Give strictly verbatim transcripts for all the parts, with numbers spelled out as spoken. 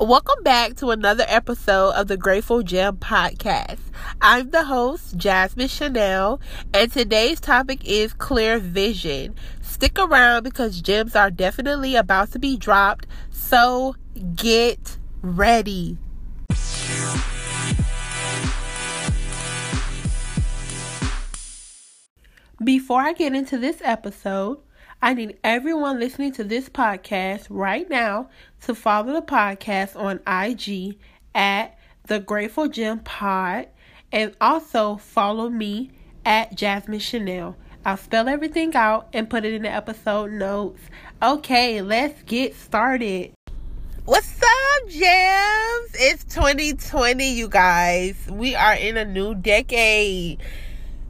Welcome back to another episode of the Grateful Gem Podcast. I'm the host, Jasmine Chanel, and today's topic is clear vision. Stick around because gems are definitely about to be dropped, so get ready. Before I get into this episode, I need everyone listening to this podcast right now to follow the podcast on I G at The Grateful Gem Pod, and also follow me at Jasmine Chanel. I'll spell everything out and put it in the episode notes. Okay, let's get started. What's up, gems? It's twenty twenty, you guys. We are in a new decade.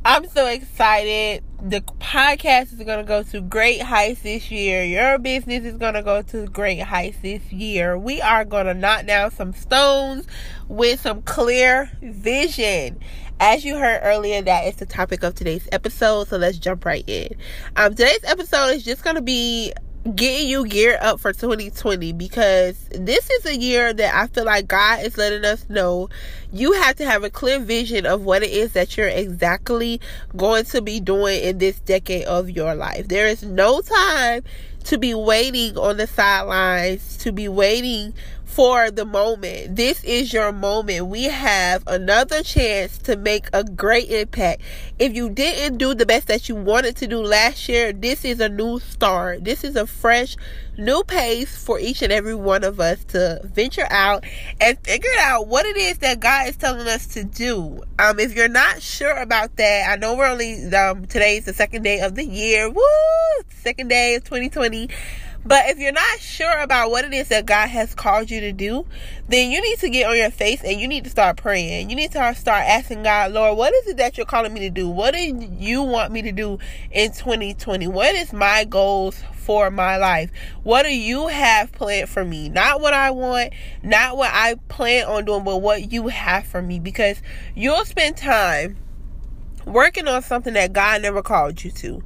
I'm so excited. The podcast is going to go to great heights this year. Your business is going to go to great heights this year. We are going to knock down some stones with some clear vision. As you heard earlier, that is the topic of today's episode. So let's jump right in. Um, today's episode is just going to be getting you geared up for twenty twenty, because this is a year that I feel like God is letting us know you have to have a clear vision of what it is that you're exactly going to be doing in this decade of your life. There is no time to be waiting on the sidelines, to be waiting for the moment. This is your moment. We have another chance to make a great impact. If you didn't do the best that you wanted to do last year, this is a new start. This is a fresh new pace for each and every one of us to venture out and figure out what it is that God is telling us to do. Um, if you're not sure about that, I know we're only, um, today's the second day of the year. Woo! Second day of twenty twenty. But if you're not sure about what it is that God has called you to do, then you need to get on your face and you need to start praying. You need to start asking God, Lord, what is it that you're calling me to do? What do you want me to do in twenty twenty? What is my goals for my life? What do you have planned for me? Not what I want, not what I plan on doing, but what you have for me. Because you'll spend time working on something that God never called you to.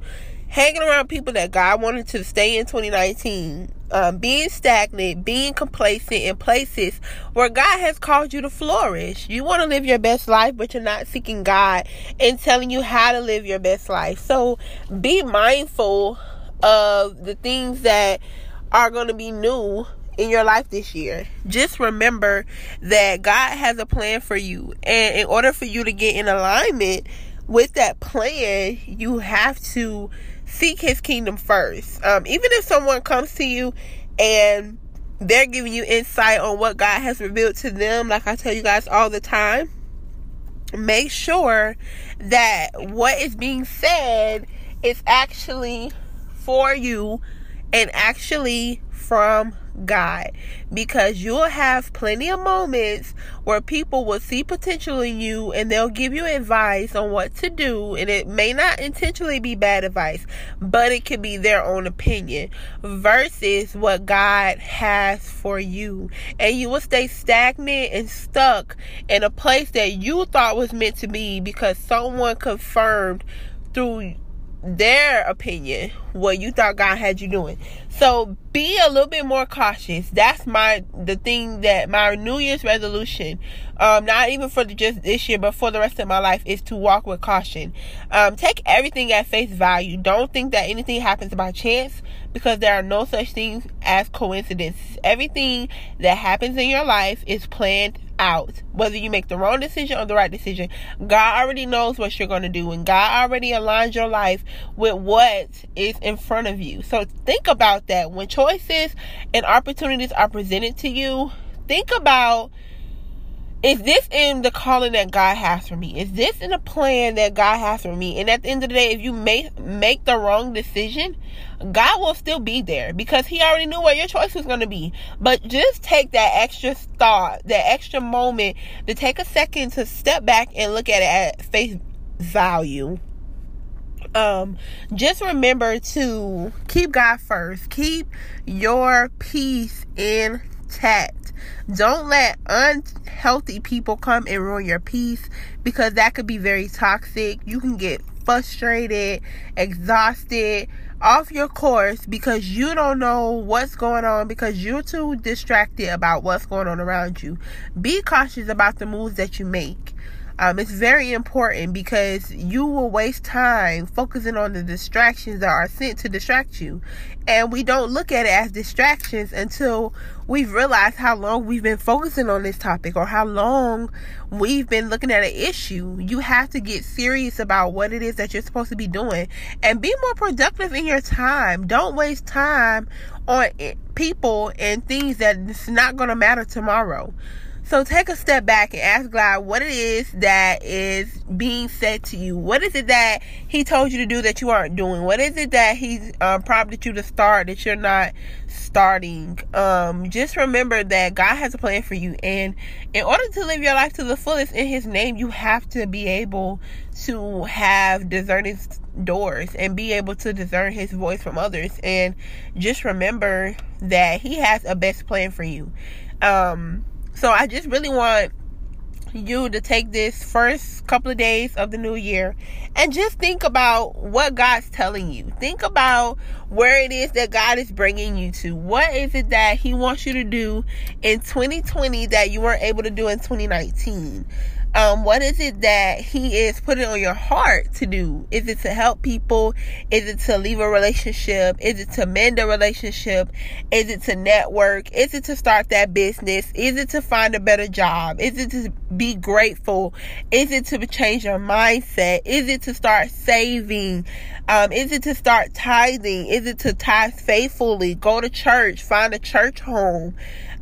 Hanging around people that God wanted to stay in twenty nineteen, um, being stagnant, being complacent in places where God has called you to flourish. You want to live your best life, but you're not seeking God and telling you how to live your best life. So be mindful of the things that are going to be new in your life this year. Just remember that God has a plan for you. And in order for you to get in alignment with that plan, you have to seek his kingdom first. Um, even if someone comes to you and they're giving you insight on what God has revealed to them, like I tell you guys all the time, make sure that what is being said is actually for you and actually from God, because you'll have plenty of moments where people will see potential in you and they'll give you advice on what to do, and it may not intentionally be bad advice, but it could be their own opinion versus what God has for you, and you will stay stagnant and stuck in a place that you thought was meant to be because someone confirmed through their opinion what you thought God had you doing. So be a little bit more cautious. That's my the thing that my New Year's resolution, um, not even for the, just this year, but for the rest of my life, is to walk with caution. Um, take everything at face value. Don't think that anything happens by chance, because there are no such things as coincidences. Everything that happens in your life is planned out. Whether you make the wrong decision or the right decision, God already knows what you're going to do, and God already aligns your life with what is in front of you. So think about that. When choices and opportunities are presented to you, think about, is this in the calling that God has for me? Is this in the plan that God has for me? And at the end of the day, if you make, make the wrong decision, God will still be there, because he already knew what your choice was going to be. But just take that extra thought, that extra moment to take a second to step back and look at it at face value. Um, just remember to keep God first. Keep your peace intact. Don't let unhealthy people come and ruin your peace, because that could be very toxic. You can get frustrated, exhausted, off your course because you don't know what's going on, because you're too distracted about what's going on around you. Be cautious about the moves that you make. Um, it's very important, because you will waste time focusing on the distractions that are sent to distract you. And we don't look at it as distractions until we've realized how long we've been focusing on this topic, or how long we've been looking at an issue. You have to get serious about what it is that you're supposed to be doing, and be more productive in your time. Don't waste time on people and things that it's not going to matter tomorrow. So take a step back and ask God what it is that is being said to you. What is it that he told you to do that you aren't doing? What is it that he's um, prompted you to start that you're not starting? Um, just remember that God has a plan for you. And in order to live your life to the fullest in his name, you have to be able to have discerning doors and be able to discern his voice from others. And just remember that he has a best plan for you. Um... So I just really want you to take this first couple of days of the new year and just think about what God's telling you. Think about where it is that God is bringing you to. What is it that he wants you to do in twenty twenty that you weren't able to do in twenty nineteen? Um, what is it that he is putting on your heart to do? Is it to help people? Is it to leave a relationship? Is it to mend a relationship? Is it to network? Is it to start that business? Is it to find a better job? Is it to be grateful? Is it to change your mindset? Is it to start saving? Um, is it to start tithing? Is it to tithe faithfully? Go to church, find a church home,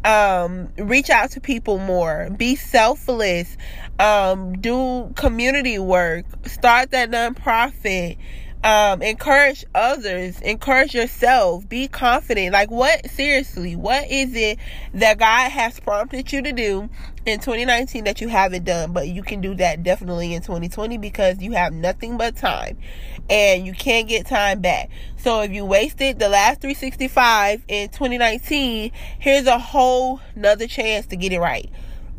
um, reach out to people more, be selfless. Um, do community work, start that nonprofit, um, encourage others, encourage yourself, be confident. Like, what, seriously, what is it that God has prompted you to do in twenty nineteen that you haven't done, but you can do that definitely in twenty twenty, because you have nothing but time and you can't get time back. So if you wasted the last three sixty-five in twenty nineteen, here's a whole nother chance to get it right.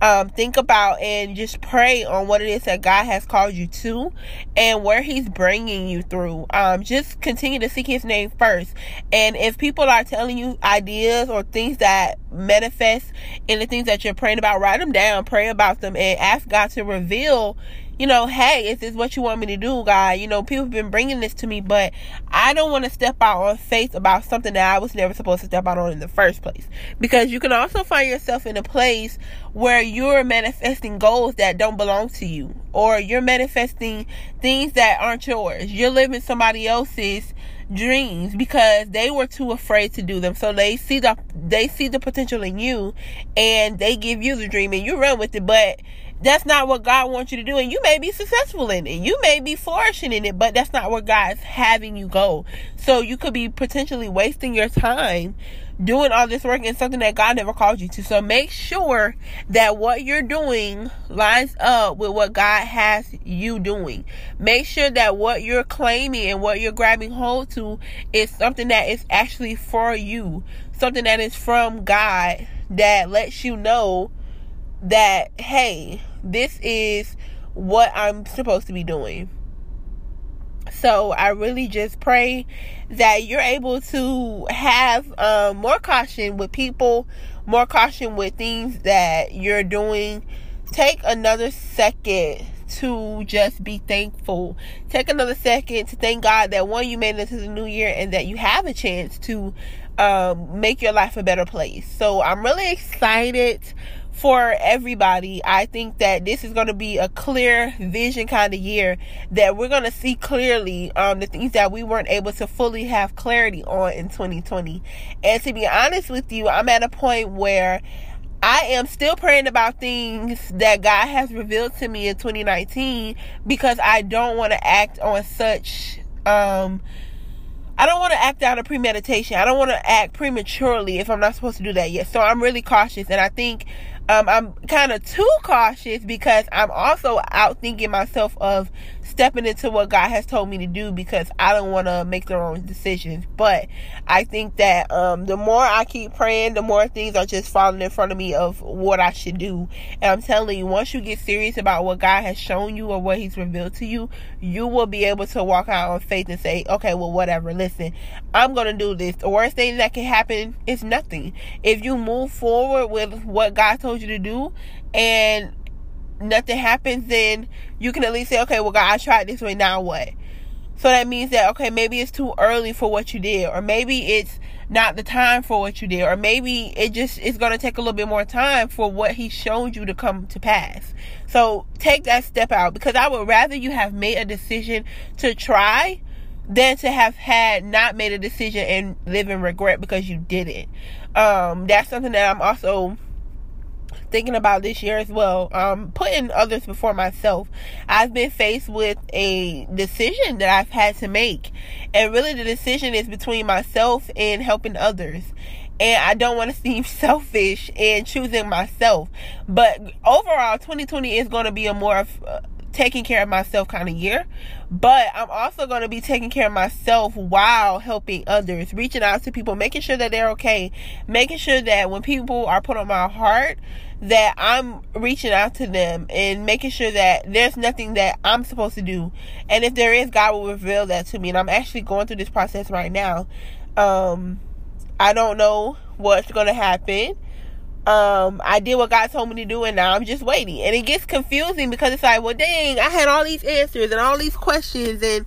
Um, think about and just pray on what it is that God has called you to and where he's bringing you through. Um, just continue to seek his name first. And if people are telling you ideas or things that manifest in the things that you're praying about, write them down, pray about them, and ask God to reveal, you know, hey, is this what you want me to do, God? You know, people have been bringing this to me, but I don't want to step out on faith about something that I was never supposed to step out on in the first place. Because you can also find yourself in a place where you're manifesting goals that don't belong to you, or you're manifesting things that aren't yours. You're living somebody else's dreams because they were too afraid to do them. So they see the they see the potential in you, and they give you the dream, and you run with it. But that's not what God wants you to do. And you may be successful in it, you may be flourishing in it, but that's not where God's having you go. So you could be potentially wasting your time doing all this work in something that God never called you to. So make sure that what you're doing lines up with what God has you doing. Make sure that what you're claiming and what you're grabbing hold to is something that is actually for you, something that is from God, that lets you know that, hey, this is what I'm supposed to be doing. So I really just pray that you're able to have um, more caution with people, more caution with things that you're doing. Take another second to just be thankful. Take another second to thank God that, one, you made it to the new year, and that you have a chance to um, make your life a better place. So I'm really excited for everybody. I think that this is going to be a clear vision kind of year, that we're going to see clearly um, the things that we weren't able to fully have clarity on in twenty twenty. And to be honest with you, I'm at a point where I am still praying about things that God has revealed to me in twenty nineteen, because I don't want to act on such um I don't want to act out of premeditation. I don't want to act prematurely if I'm not supposed to do that yet. So I'm really cautious, and I think Um, I'm kind of too cautious, because I'm also outthinking myself of stepping into what God has told me to do, because I don't want to make the wrong decisions. But I think that um, the more I keep praying, the more things are just falling in front of me of what I should do. And I'm telling you, once you get serious about what God has shown you or what he's revealed to you, you will be able to walk out on faith and say, okay, well, whatever, listen, I'm going to do this. The worst thing that can happen is nothing. If you move forward with what God told you to do and nothing happens, then you can at least say, okay, well, God, I tried this way, now what? So that means that, okay, maybe it's too early for what you did, or maybe it's not the time for what you did, or maybe it just is going to take a little bit more time for what he showed you to come to pass. So take that step out, because I would rather you have made a decision to try than to have had not made a decision and live in regret because you didn't. Um, that's something that I'm also thinking about this year as well, um, putting others before myself. I've been faced with a decision that I've had to make, and really the decision is between myself and helping others. And I don't want to seem selfish in choosing myself, but overall twenty twenty is going to be a more of uh, taking care of myself kind of year. But I'm also going to be taking care of myself while helping others, reaching out to people, making sure that they're okay, making sure that when people are put on my heart, that I'm reaching out to them and making sure that there's nothing that I'm supposed to do, and if there is, God will reveal that to me. And I'm actually going through this process right now. um I don't know what's going to happen. Um, I did what God told me to do, and now I'm just waiting. And it gets confusing, because it's like, well, dang, I had all these answers and all these questions, and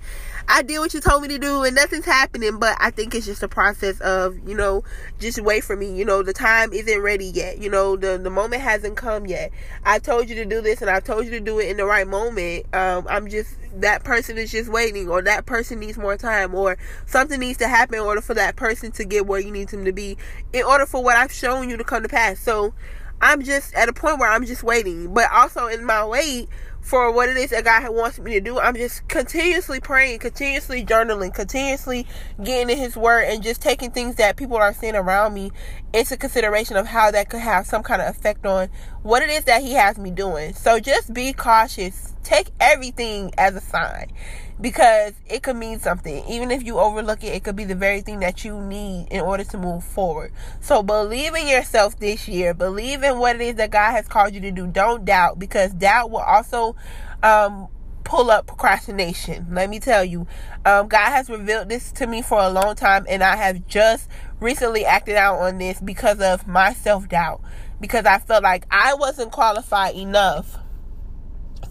I did what you told me to do, and nothing's happening. But I think it's just a process of, you know, just wait for me. You know, the time isn't ready yet. You know, the, the moment hasn't come yet. I told you to do this, and I told you to do it in the right moment. Um, I'm just, that person is just waiting, or that person needs more time, or something needs to happen in order for that person to get where you need them to be, in order for what I've shown you to come to pass. So I'm just at a point where I'm just waiting, but also in my wait for what it is that God wants me to do, I'm just continuously praying, continuously journaling, continuously getting in his word, and just taking things that people are seeing around me into consideration of how that could have some kind of effect on what it is that he has me doing. So just be cautious. Take everything as a sign, because it could mean something. Even if you overlook it, it could be the very thing that you need in order to move forward. So believe in yourself this year. Believe in what it is that God has called you to do. Don't doubt, because doubt will also um, pull up procrastination. Let me tell you, um, God has revealed this to me for a long time, and I have just recently acted out on this because of my self-doubt, because I felt like I wasn't qualified enough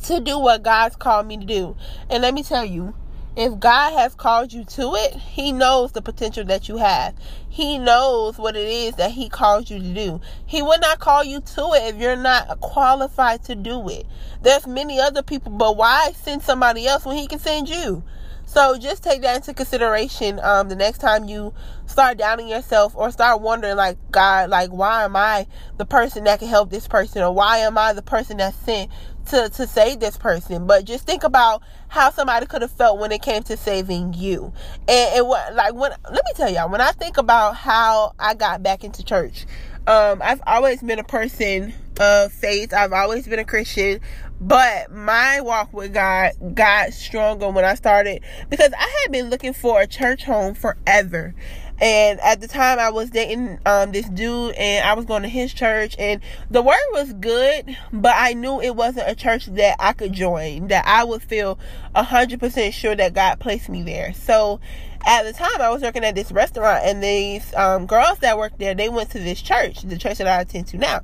to do what God's called me to do. And let me tell you, if God has called you to it, he knows the potential that you have. He knows what it is that he called you to do. He would not call you to it if you're not qualified to do it. There's many other people, but why send somebody else when he can send you? So just take that into consideration um, the next time you start doubting yourself, or start wondering, like, God, like, why am I the person that can help this person? Or why am I the person that's sent to, to save this person? But just think about how somebody could have felt when it came to saving you. And, and what, like, when, let me tell y'all, when I think about how I got back into church, um, I've always been a person of faith. I've always been a Christian. But my walk with God got stronger when I started, because I had been looking for a church home forever. And at the time, I was dating um, this dude, and I was going to his church, and the word was good, but I knew it wasn't a church that I could join, that I would feel one hundred percent sure that God placed me there. So at the time, I was working at this restaurant, and these um, girls that worked there, they went to this church, the church that I attend to now.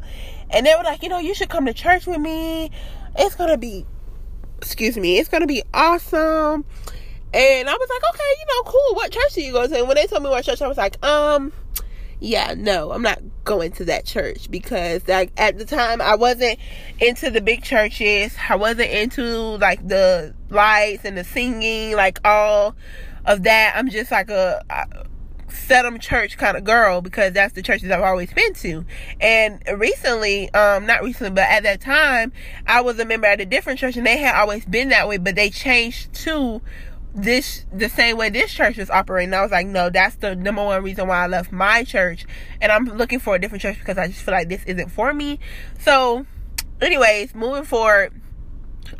And they were like, you know, you should come to church with me. It's going to be, excuse me, it's going to be awesome. And I was like, okay, you know, cool. What church do you go to? And when they told me what church, I was like, um, yeah, no, I'm not going to that church, because, like, at the time, I wasn't into the big churches. I wasn't into, like, the lights and the singing, like, all of that. I'm just like a... I, Sedum church kind of girl, because that's the churches I've always been to. And recently, um, not recently, but at that time, I was a member at a different church, and they had always been that way, but they changed to this, the same way this church was operating. I was like, no, that's the number one reason why I left my church, and I'm looking for a different church, because I just feel like this isn't for me. So anyways, moving forward,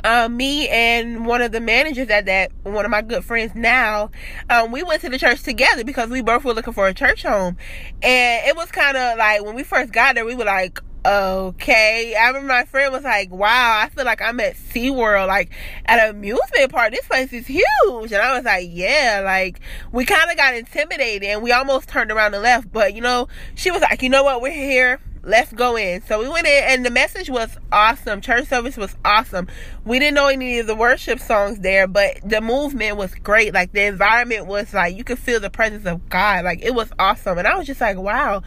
Um, me and one of the managers at that, one of my good friends now, um, we went to the church together because we both were looking for a church home. And it was kind of like, when we first got there, we were like, okay. I remember my friend was like, wow, I feel like I'm at SeaWorld, like at an amusement park. This place is huge. And I was like, yeah, like we kind of got intimidated and we almost turned around and left. But, you know, she was like, you know what, we're here. Let's go in. So we went in and the message was awesome. Church service was awesome. We didn't know any of the worship songs there, but the movement was great. Like the environment was like, you could feel the presence of God. Like it was awesome. And I was just like, wow,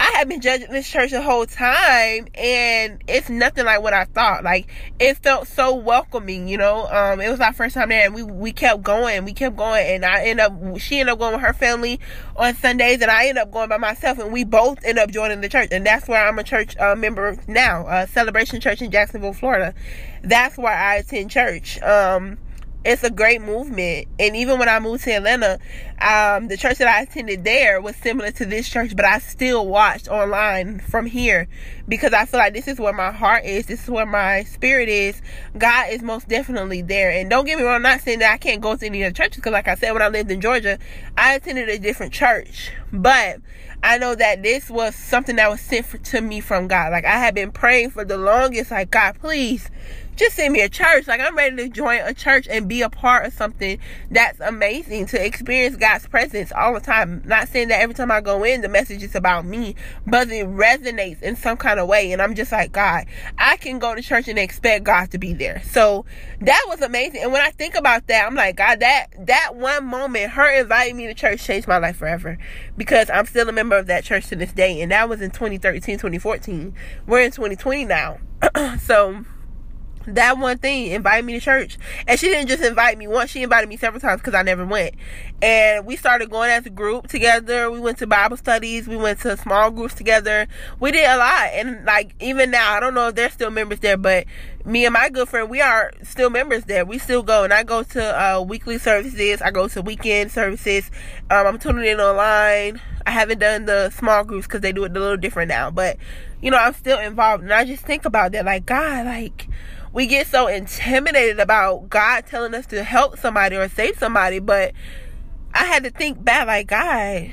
I have been judging this church the whole time and it's nothing like what I thought. Like it felt so welcoming, you know. Um, it was our first time there and we, we kept going, we kept going and I ended up, she ended up going with her family on Sundays and I ended up going by myself and we both ended up joining the church, and that's where I'm a church uh, member now, uh, Celebration Church in Jacksonville, Florida. That's where I attend church. Um, It's a great movement. And even when I moved to Atlanta, um, the church that I attended there was similar to this church, but I still watched online from here because I feel like this is where my heart is. This is where my spirit is. God is most definitely there. And don't get me wrong, I'm not saying that I can't go to any other churches because, like I said, when I lived in Georgia, I attended a different church. But I know that this was something that was sent for, to me from God. Like, I had been praying for the longest, like, God, please, just send me a church. Like, I'm ready to join a church and be a part of something that's amazing, to experience God's presence all the time. Not saying that every time I go in, the message is about me, but it resonates in some kind of way. And I'm just like, God, I can go to church and expect God to be there. So that was amazing. And when I think about that, I'm like, God, that, that one moment, her inviting me to church changed my life forever, because I'm still a member of that church to this day. And that was in twenty thirteen, twenty fourteen. We're in twenty twenty now. So that one thing invited me to church, and she didn't just invite me once, she invited me several times because I never went. And we started going as a group together. We went to Bible studies, we went to small groups together, we did a lot. And like, even now, I don't know if there's still members there, but me and my good friend, we are still members there. We still go, and I go to uh weekly services, I go to weekend services, um I'm tuning in online. I haven't done the small groups because they do it a little different now, but you know, I'm still involved. And I just think about that, like, God, like, we get so intimidated about God telling us to help somebody or save somebody. But I had to think back, like, God,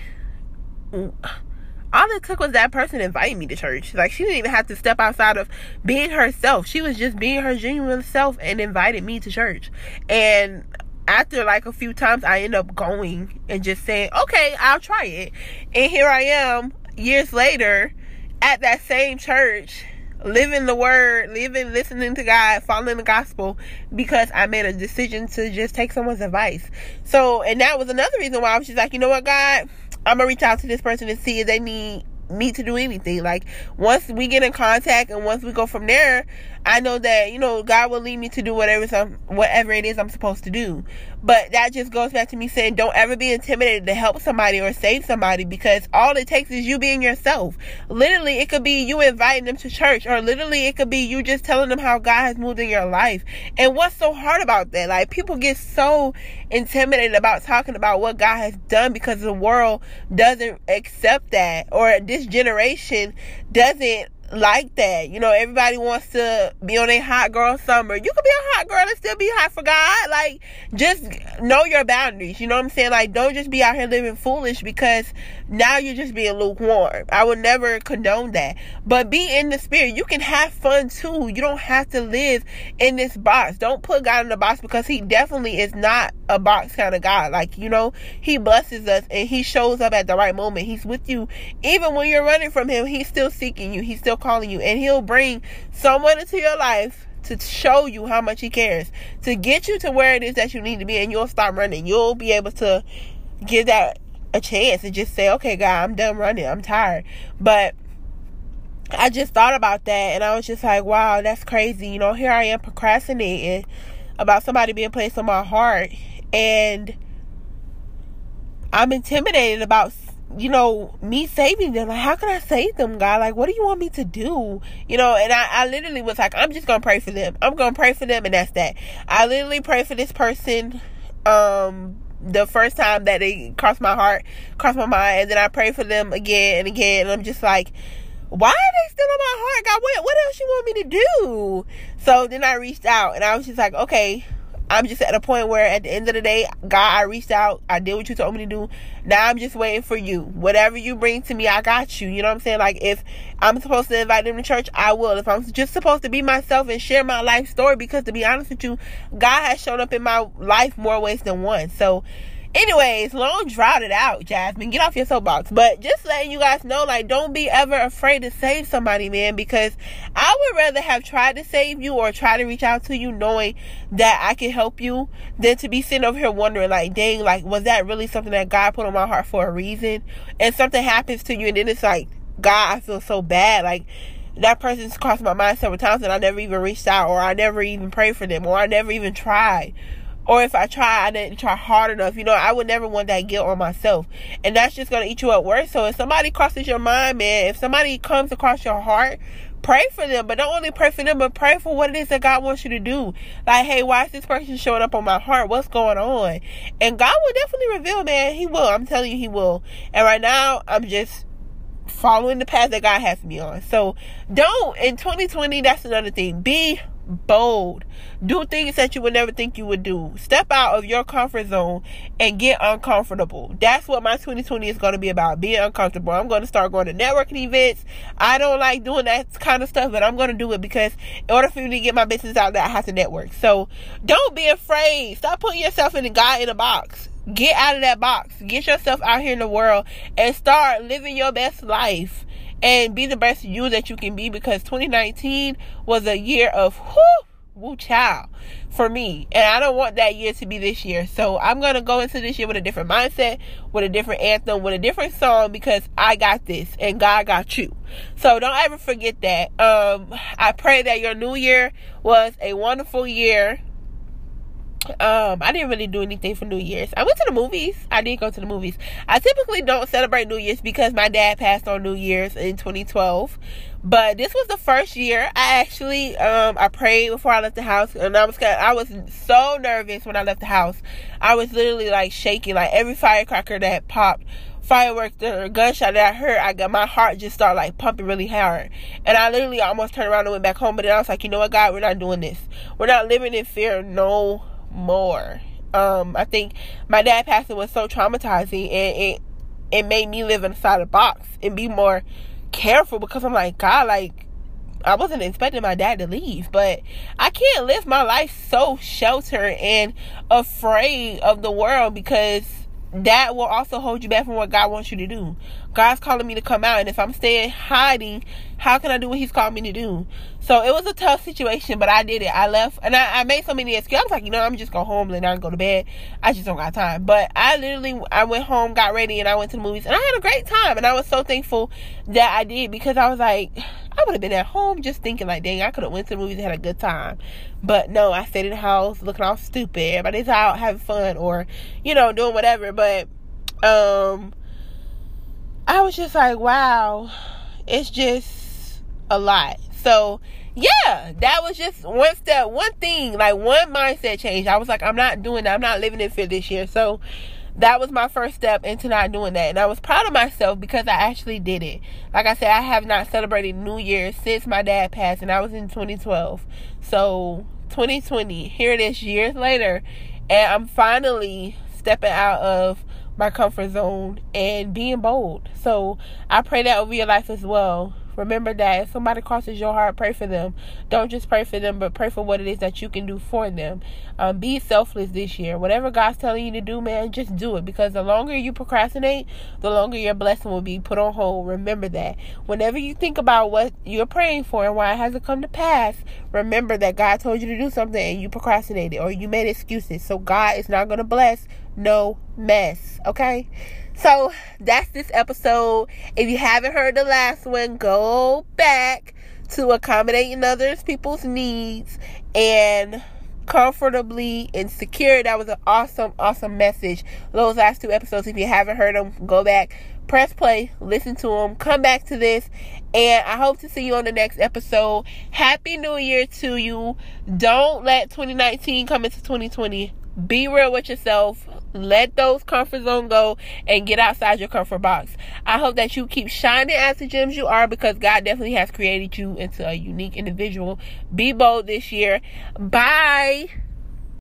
all it took was that person inviting me to church. Like, she didn't even have to step outside of being herself. She was just being her genuine self and invited me to church. And after like a few times, I end up going and just saying, okay, I'll try it. And here I am years later at that same church, living the word, living, listening to God, following the gospel, because I made a decision to just take someone's advice. So, and that was another reason why I was just like, you know what, God, I'm gonna reach out to this person and see if they need me to do anything. Like, once we get in contact and once we go from there, I know that, you know, God will lead me to do whatever some whatever it is I'm supposed to do. But that just goes back to me saying, don't ever be intimidated to help somebody or save somebody, because all it takes is you being yourself. Literally, it could be you inviting them to church, or literally it could be you just telling them how God has moved in your life. And what's so hard about that? Like, people get so intimidated about talking about what God has done because the world doesn't accept that, or this generation doesn't like that. You know, everybody wants to be on a hot girl summer. You could be a hot girl and still be hot for God. Like, just know your boundaries. You know what I'm saying? Like, don't just be out here living foolish because now you're just being lukewarm. I would never condone that. But be in the spirit. You can have fun too. You don't have to live in this box. Don't put God in the box, because he definitely is not a box kind of God. Like, you know, he blesses us and he shows up at the right moment. He's with you. Even when you're running from him, he's still seeking you. He's still calling you, and he'll bring someone into your life to show you how much he cares, to get you to where it is that you need to be. And you'll stop running. You'll be able to give that a chance and just say, okay, God, I'm done running, I'm tired. But I just thought about that, and I was just like, wow, that's crazy. You know, here I am procrastinating about somebody being placed on my heart, and I'm intimidated about, you know, me saving them. Like, how can I save them, God? Like, what do you want me to do? You know, and I, I literally was like, I'm just gonna pray for them. I'm gonna pray for them, and that's that. I literally prayed for this person um the first time that they crossed my heart, crossed my mind, and then I prayed for them again and again, and I'm just like, why are they still on my heart, God? What, what else you you want me to do? So then I reached out, and I was just like, okay, I'm just at a point where at the end of the day, God, I reached out. I did what you told me to do. Now I'm just waiting for you. Whatever you bring to me, I got you. You know what I'm saying? Like, if I'm supposed to invite them to church, I will. If I'm just supposed to be myself and share my life story, because to be honest with you, God has shown up in my life more ways than one. So anyways, long drought it out, Jasmine. Get off your soapbox. But just letting you guys know, like, don't be ever afraid to save somebody, man, because I would rather have tried to save you or try to reach out to you knowing that I can help you than to be sitting over here wondering, like, dang, like, was that really something that God put on my heart for a reason? And something happens to you, and then it's like, God, I feel so bad. Like, that person's crossed my mind several times, and I never even reached out, or I never even prayed for them, or I never even tried. Or if I try, I didn't try hard enough. You know, I would never want that guilt on myself. And that's just going to eat you up worse. So if somebody crosses your mind, man, if somebody comes across your heart, pray for them. But don't only pray for them, but pray for what it is that God wants you to do. Like, hey, why is this person showing up on my heart? What's going on? And God will definitely reveal, man. He will. I'm telling you, he will. And right now, I'm just following the path that God has me on. So don't. In twenty twenty, that's another thing. Be bold. Do things that you would never think you would do. Step out of your comfort zone and get uncomfortable. That's what my twenty twenty is going to be about, being uncomfortable. I'm going to start going to networking events. I don't like doing that kind of stuff, but I'm going to do it because in order for me to get my business out there, I have to network. So don't be afraid. Stop putting yourself in the guy in a box. Get out of that box. Get yourself out here in the world and start living your best life. And be the best you that you can be, because twenty nineteen was a year of whoo, woo child for me. And I don't want that year to be this year. So I'm going to go into this year with a different mindset, with a different anthem, with a different song, because I got this and God got you. So don't ever forget that. Um, I pray that your new year was a wonderful year. Um, I didn't really do anything for New Year's. I went to the movies. I did go to the movies. I typically don't celebrate New Year's because my dad passed on New Year's in twenty twelve. But this was the first year I actually, um, I prayed before I left the house. And I was kind of, I was so nervous when I left the house. I was literally like shaking. Like every firecracker that popped, firework, the gunshot that I heard, I got my heart just started like pumping really hard, and I literally almost turned around and went back home. But then I was like, you know what, God, we're not doing this. We're not living in fear no more. um I think my dad passing was so traumatizing, and it it made me live inside a box and be more careful, because I'm like, God, like, I wasn't expecting my dad to leave, but I can't live my life so sheltered and afraid of the world, because that will also hold you back from what God wants you to do. God's calling me to come out, and if I'm staying hiding, how can I do what he's called me to do? So it was a tough situation, but I did it. I left, and I, I made so many excuses. I was like, you know, I'm just going home, lay down, go to bed. I just don't got time. But I literally, I went home, got ready, and I went to the movies, and I had a great time. And I was so thankful that I did, because I was like, I would have been at home just thinking like, dang, I could have went to the movies and had a good time. But no, I stayed in the house looking all stupid. Everybody's out having fun, or, you know, doing whatever. But um, I was just like, wow, it's just a lot. So yeah, that was just one step, one thing, like one mindset change. I was like, I'm not doing that. I'm not living in fear this year. So that was my first step into not doing that. And I was proud of myself because I actually did it. Like I said, I have not celebrated New Year's since my dad passed, and I was in twenty twelve. So twenty twenty, here it is years later, and I'm finally stepping out of my comfort zone and being bold. So I pray that over your life as well. Remember that if somebody crosses your heart, pray for them. Don't just pray for them, but pray for what it is that you can do for them. Um, be selfless this year. Whatever God's telling you to do, man, just do it. Because the longer you procrastinate, the longer your blessing will be put on hold. Remember that. Whenever you think about what you're praying for and why it hasn't come to pass, remember that God told you to do something and you procrastinated or you made excuses. So God is not going to bless no mess. Okay? So that's this episode. If you haven't heard the last one, go back to accommodating others, people's needs, and comfortably and secure. That was an awesome, awesome message. Those last two episodes, if you haven't heard them, go back, press play, listen to them, come back to this, and I hope to see you on the next episode. Happy New Year to you. Don't let twenty nineteen come into twenty twenty. Be real with yourself. Let those comfort zone go and get outside your comfort box. I hope that you keep shining as the gems you are, because God definitely has created you into a unique individual. Be bold this year. Bye.